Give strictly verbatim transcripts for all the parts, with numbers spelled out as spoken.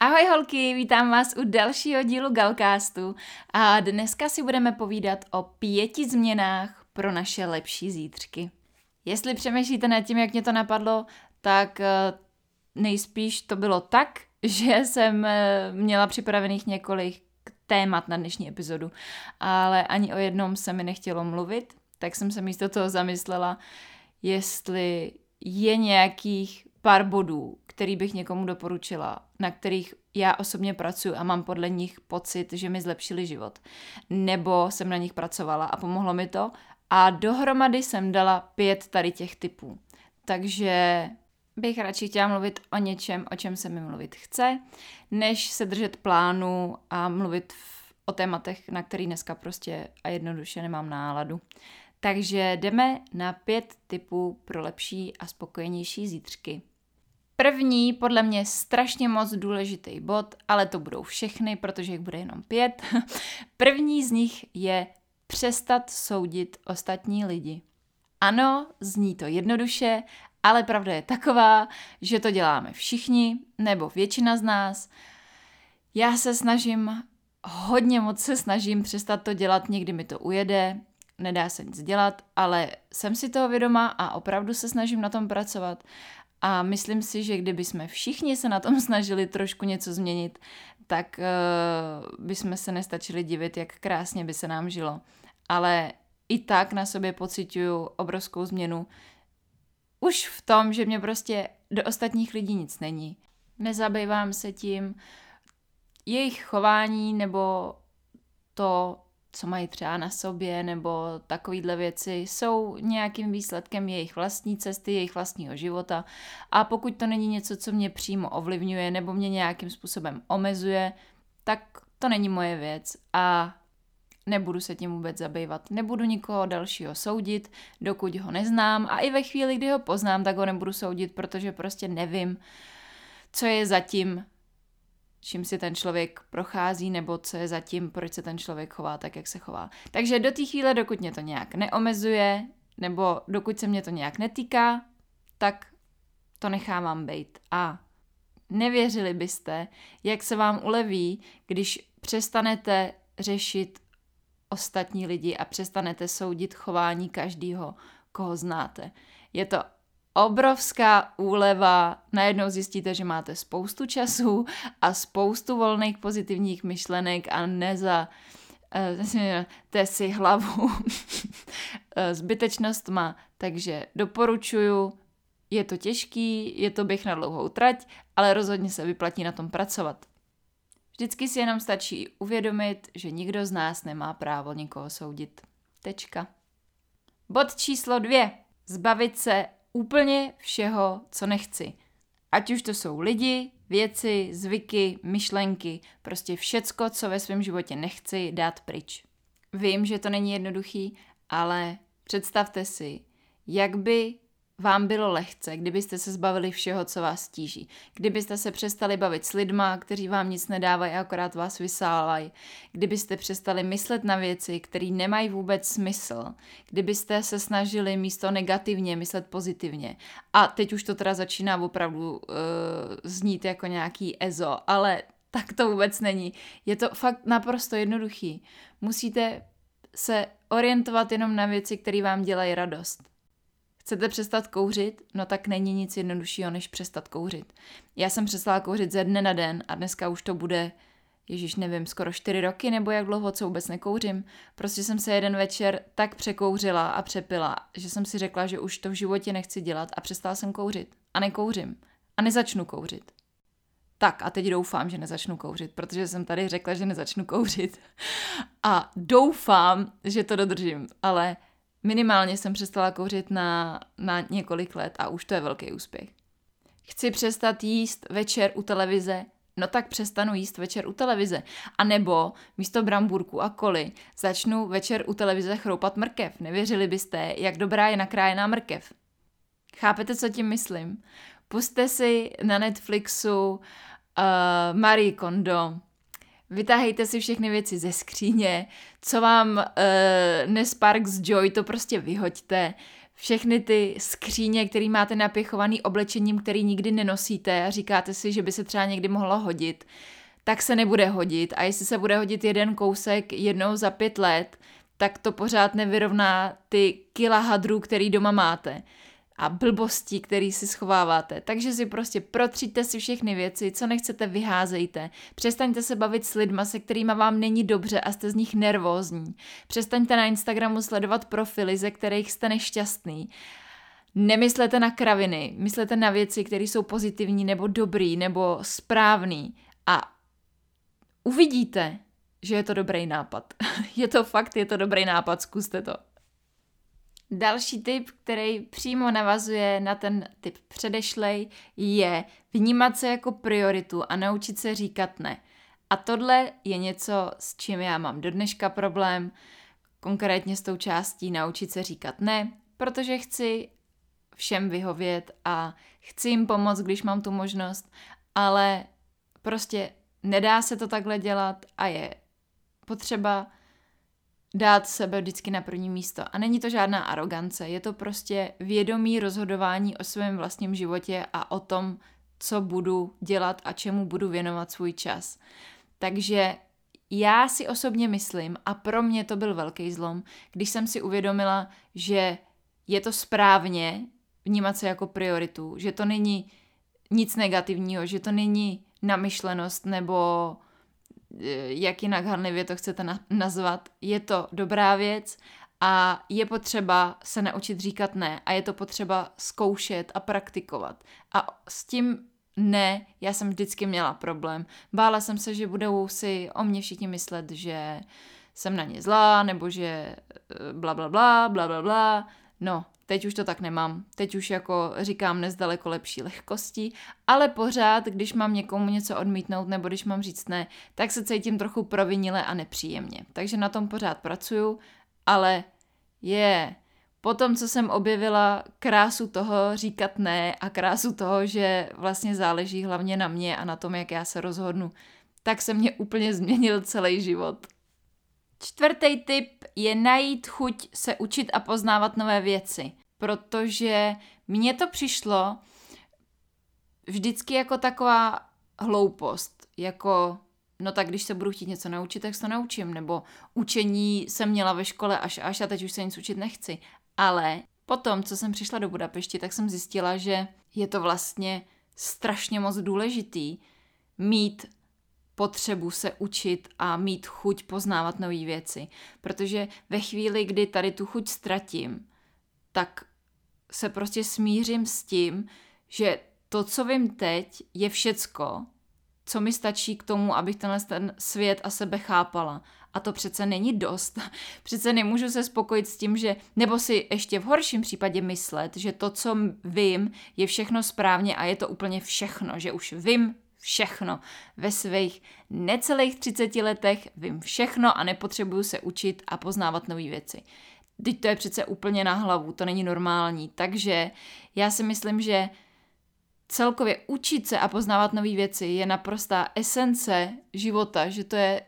Ahoj holky, vítám vás u dalšího dílu Galkastu a dneska si budeme povídat o pěti změnách pro naše lepší zítřky. Jestli přemýšlíte nad tím, jak mě to napadlo, tak nejspíš to bylo tak, že jsem měla připravených několik témat na dnešní epizodu, ale ani o jednom se mi nechtělo mluvit, tak jsem se místo toho zamyslela, jestli je nějakých pár bodů, který bych někomu doporučila, na kterých já osobně pracuji a mám podle nich pocit, že mi zlepšili život. Nebo jsem na nich pracovala a pomohlo mi to. A dohromady jsem dala pět tady těch typů. Takže bych radši chtěla mluvit o něčem, o čem se mi mluvit chce, než se držet plánu a mluvit o tématech, na který dneska prostě a jednoduše nemám náladu. Takže jdeme na pět typů pro lepší a spokojenější zítřky. První, podle mě strašně moc důležitý bod, ale to budou všechny, protože jich bude jenom pět. První z nich je přestat soudit ostatní lidi. Ano, zní to jednoduše, ale pravda je taková, že to děláme všichni, nebo většina z nás. Já se snažím, hodně moc se snažím přestat to dělat, někdy mi to ujede, nedá se nic dělat, ale jsem si toho vědoma a opravdu se snažím na tom pracovat. A myslím si, že kdyby jsme všichni se na tom snažili trošku něco změnit, tak uh, bychom se nestačili divit, jak krásně by se nám žilo. Ale i tak na sobě pociťuju obrovskou změnu už v tom, že mě prostě do ostatních lidí nic není. Nezabývám se tím jejich chování nebo to, co mají třeba na sobě, nebo takovýhle věci, jsou nějakým výsledkem jejich vlastní cesty, jejich vlastního života. A pokud to není něco, co mě přímo ovlivňuje nebo mě nějakým způsobem omezuje, tak to není moje věc a nebudu se tím vůbec zabývat. Nebudu nikoho dalšího soudit, dokud ho neznám, a i ve chvíli, kdy ho poznám, tak ho nebudu soudit, protože prostě nevím, co je zatím, čím si ten člověk prochází, nebo co je zatím, proč se ten člověk chová tak, jak se chová. Takže do té chvíle, dokud mě to nějak neomezuje, nebo dokud se mě to nějak netýká, tak to nechávám bejt. A nevěřili byste, jak se vám uleví, když přestanete řešit ostatní lidi a přestanete soudit chování každého, koho znáte. Je to obrovská úleva, najednou zjistíte, že máte spoustu času a spoustu volných pozitivních myšlenek a nezatáčíte si hlavu zbytečnostma. Takže doporučuju, je to těžký, je to běh na dlouhou trať, ale rozhodně se vyplatí na tom pracovat. Vždycky si jenom stačí uvědomit, že nikdo z nás nemá právo nikoho soudit. Tečka. Bod číslo dvě. Zbavit se úplně všeho, co nechci. Ať už to jsou lidi, věci, zvyky, myšlenky, prostě všecko, co ve svém životě nechci, dát pryč. Vím, že to není jednoduchý, ale představte si, jak by vám bylo lehce, kdybyste se zbavili všeho, co vás tíží. Kdybyste se přestali bavit s lidma, kteří vám nic nedávají a akorát vás vysávají. Kdybyste přestali myslet na věci, které nemají vůbec smysl. Kdybyste se snažili místo negativně myslet pozitivně. A teď už to teda začíná opravdu uh, znít jako nějaký ezo, ale tak to vůbec není. Je to fakt naprosto jednoduchý. Musíte se orientovat jenom na věci, které vám dělají radost. Chcete přestat kouřit? No tak není nic jednoduššího, než přestat kouřit. Já jsem přestala kouřit ze dne na den a dneska už to bude, ježiš nevím, skoro čtyři roky nebo jak dlouho, co vůbec nekouřím. Prostě jsem se jeden večer tak překouřila a přepila, že jsem si řekla, že už to v životě nechci dělat a přestala jsem kouřit. A nekouřím. A nezačnu kouřit. Tak a teď doufám, že nezačnu kouřit, protože jsem tady řekla, že nezačnu kouřit. A doufám, že to dodržím, ale Minimálně jsem přestala kouřit na, na několik let a už to je velký úspěch. Chci přestat jíst večer u televize, no tak přestanu jíst večer u televize. A nebo místo bramburku a koly začnu večer u televize chroupat mrkev. Nevěřili byste, jak dobrá je nakrájená mrkev. Chápete, co tím myslím? Pusťte si na Netflixu uh, Marie Kondo. Vytáhejte si všechny věci ze skříně, co vám uh, nesparks joy, to prostě vyhoďte. Všechny ty skříně, které máte napěchovaný oblečením, který nikdy nenosíte a říkáte si, že by se třeba někdy mohlo hodit, tak se nebude hodit. A jestli se bude hodit jeden kousek jednou za pět let, tak to pořád nevyrovná ty kila hadrů, který doma máte. A blbostí, který si schováváte. Takže si prostě protříďte si všechny věci, co nechcete, vyházejte. Přestaňte se bavit s lidma, se kterýma vám není dobře a jste z nich nervózní. Přestaňte na Instagramu sledovat profily, ze kterých jste nešťastný. Nemyslete na kraviny, myslete na věci, které jsou pozitivní nebo dobrý nebo správný. A uvidíte, že je to dobrý nápad. Je to fakt, je to dobrý nápad, zkuste to. Další tip, který přímo navazuje na ten tip předešlej, je vnímat se jako prioritu a naučit se říkat ne. A tohle je něco, s čím já mám do dneška problém, konkrétně s tou částí naučit se říkat ne, protože chci všem vyhovět a chci jim pomoct, když mám tu možnost, ale prostě nedá se to takhle dělat a je potřeba dát sebe vždycky na první místo. A není to žádná arogance, je to prostě vědomí rozhodování o svém vlastním životě a o tom, co budu dělat a čemu budu věnovat svůj čas. Takže já si osobně myslím, a pro mě to byl velký zlom, když jsem si uvědomila, že je to správně vnímat se jako prioritu, že to není nic negativního, že to není namyšlenost nebo jak jinak hanlivě to chcete na- nazvat, je to dobrá věc a je potřeba se naučit říkat ne a je to potřeba zkoušet a praktikovat. A s tím ne, já jsem vždycky měla problém. Bála jsem se, že budou si o mě všichni myslet, že jsem na ně zlá, nebo že bla, bla, bla, bla, bla, bla. No, teď už to tak nemám. Teď už jako říkám ne s daleko lepší lehkostí, ale pořád, když mám někomu něco odmítnout nebo když mám říct ne, tak se cítím trochu provinile a nepříjemně. Takže na tom pořád pracuju, ale je. Potom, co jsem objevila krásu toho říkat ne a krásu toho, že vlastně záleží hlavně na mě a na tom, jak já se rozhodnu, tak se mě úplně změnil celý život. Čtvrtý tip je najít chuť se učit a poznávat nové věci, protože mně to přišlo vždycky jako taková hloupost, jako no tak když se budu chtít něco naučit, tak se to naučím, nebo učení jsem měla ve škole až až a teď už se nic učit nechci. Ale potom, co jsem přišla do Budapešti, tak jsem zjistila, že je to vlastně strašně moc důležitý mít potřebu se učit a mít chuť poznávat nové věci. Protože ve chvíli, kdy tady tu chuť ztratím, tak se prostě smířím s tím, že to, co vím teď, je všecko, co mi stačí k tomu, abych tenhle ten svět a sebe chápala. A to přece není dost. Přece nemůžu se spokojit s tím, že nebo si ještě v horším případě myslet, že to, co vím, je všechno správně a je to úplně všechno, že už vím všechno. Ve svých necelých třiceti letech vím všechno a nepotřebuju se učit a poznávat nové věci. Teď to je přece úplně na hlavu, to není normální. Takže já si myslím, že celkově učit se a poznávat nové věci je naprostá esence života, že to je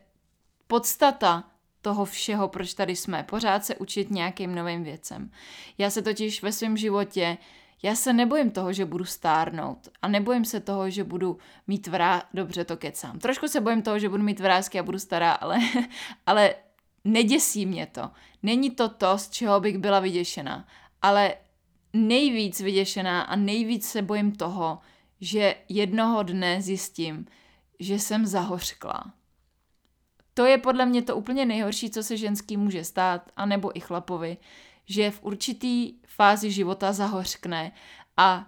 podstata toho všeho, proč tady jsme. Pořád se učit nějakým novým věcem. Já se totiž ve svém životě Já se nebojím toho, že budu stárnout a nebojím se toho, že budu mít vrá... Dobře, to kecám. Trošku se bojím toho, že budu mít vrásky a budu stará, ale, ale neděsí mě to. Není to to, z čeho bych byla vyděšená, ale nejvíc vyděšená a nejvíc se bojím toho, že jednoho dne zjistím, že jsem zahořklá. To je podle mě to úplně nejhorší, co se ženský může stát, anebo i chlapovi, že v určitý fázi života zahořkne a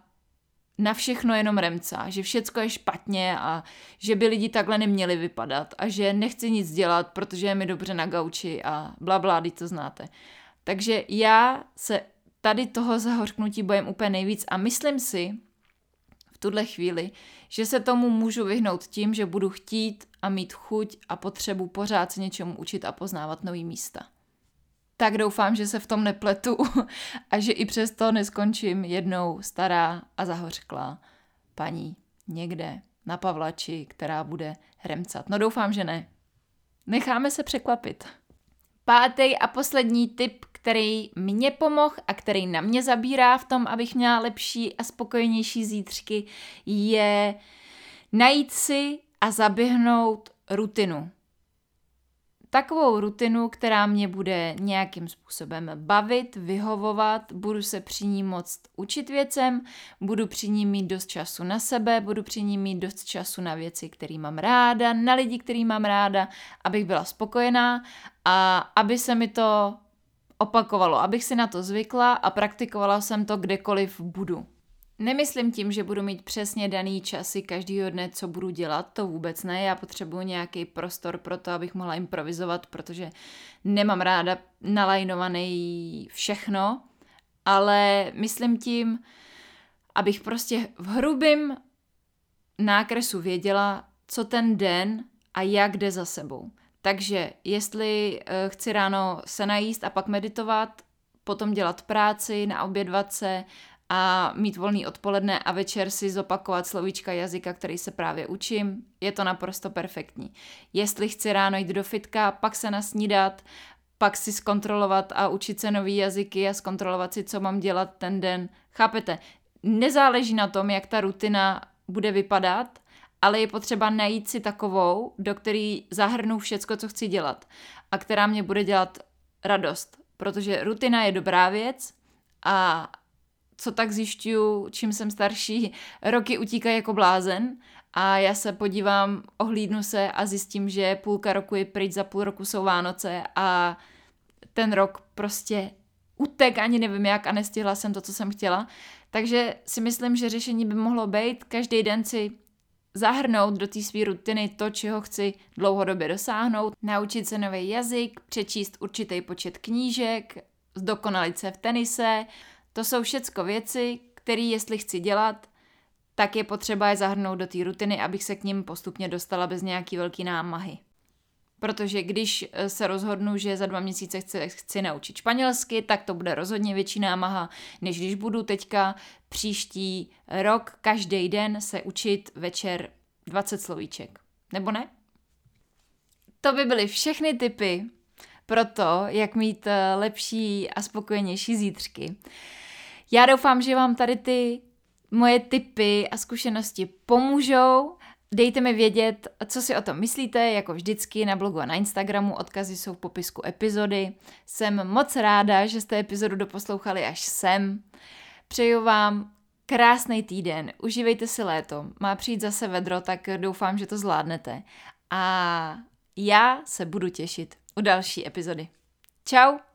na všechno jenom remcá, že všecko je špatně a že by lidi takhle neměli vypadat a že nechci nic dělat, protože je mi dobře na gauči a blablá, když to znáte. Takže já se tady toho zahořknutí bojím úplně nejvíc a myslím si v tuhle chvíli, že se tomu můžu vyhnout tím, že budu chtít a mít chuť a potřebu pořád se něčemu učit a poznávat nový místa. Tak doufám, že se v tom nepletu a že i přesto neskončím jednou stará a zahořklá paní někde na pavlači, která bude hremcat. No doufám, že ne. Necháme se překvapit. Pátý a poslední tip, který mě pomohl a který na mě zabírá v tom, abych měla lepší a spokojenější zítřky, je najít si a zaběhnout rutinu. Takovou rutinu, která mě bude nějakým způsobem bavit, vyhovovat, budu se při ní moc učit věcem, budu při ní mít dost času na sebe, budu při ní mít dost času na věci, které mám ráda, na lidi, který mám ráda, abych byla spokojená a aby se mi to opakovalo, abych si na to zvykla a praktikovala jsem to kdekoliv budu. Nemyslím tím, že budu mít přesně daný časy každýho dne, co budu dělat, to vůbec ne. Já potřebuji nějaký prostor pro to, abych mohla improvizovat, protože nemám ráda nalajnovaný všechno, ale myslím tím, abych prostě v hrubém nákresu věděla, co ten den a jak jde za sebou. Takže jestli chci ráno se najíst a pak meditovat, potom dělat práci, naobědvat se, a mít volný odpoledne a večer si zopakovat slovíčka jazyka, který se právě učím, je to naprosto perfektní. Jestli chci ráno jít do fitka, pak se nasnídat, pak si zkontrolovat a učit se nový jazyky a zkontrolovat si, co mám dělat ten den. Chápete? Nezáleží na tom, jak ta rutina bude vypadat, ale je potřeba najít si takovou, do který zahrnu všecko, co chci dělat a která mě bude dělat radost, protože rutina je dobrá věc a co tak zjišťuju, čím jsem starší, roky utíkají jako blázen a já se podívám, ohlídnu se a zjistím, že půlka roku je pryč, za půl roku jsou Vánoce a ten rok prostě utek, ani nevím jak a nestihla jsem to, co jsem chtěla. Takže si myslím, že řešení by mohlo být každý den si zahrnout do té své rutiny to, čeho chci dlouhodobě dosáhnout, naučit se nový jazyk, přečíst určitý počet knížek, zdokonalit se v tenise. To jsou všecko věci, které jestli chci dělat, tak je potřeba je zahrnout do té rutiny, abych se k ním postupně dostala bez nějaký velký námahy. Protože když se rozhodnu, že za dva měsíce chci, chci naučit španělsky, tak to bude rozhodně větší námaha, než když budu teďka příští rok každý den se učit večer dvacet slovíček. Nebo ne? To by byly všechny tipy pro to, jak mít lepší a spokojenější zítřky. Já doufám, že vám tady ty moje tipy a zkušenosti pomůžou. Dejte mi vědět, co si o tom myslíte, jako vždycky na blogu a na Instagramu, odkazy jsou v popisku epizody. Jsem moc ráda, že jste epizodu doposlouchali až sem. Přeju vám krásný týden, užívejte si léto, má přijít zase vedro, tak doufám, že to zvládnete. A já se budu těšit u další epizody. Čau!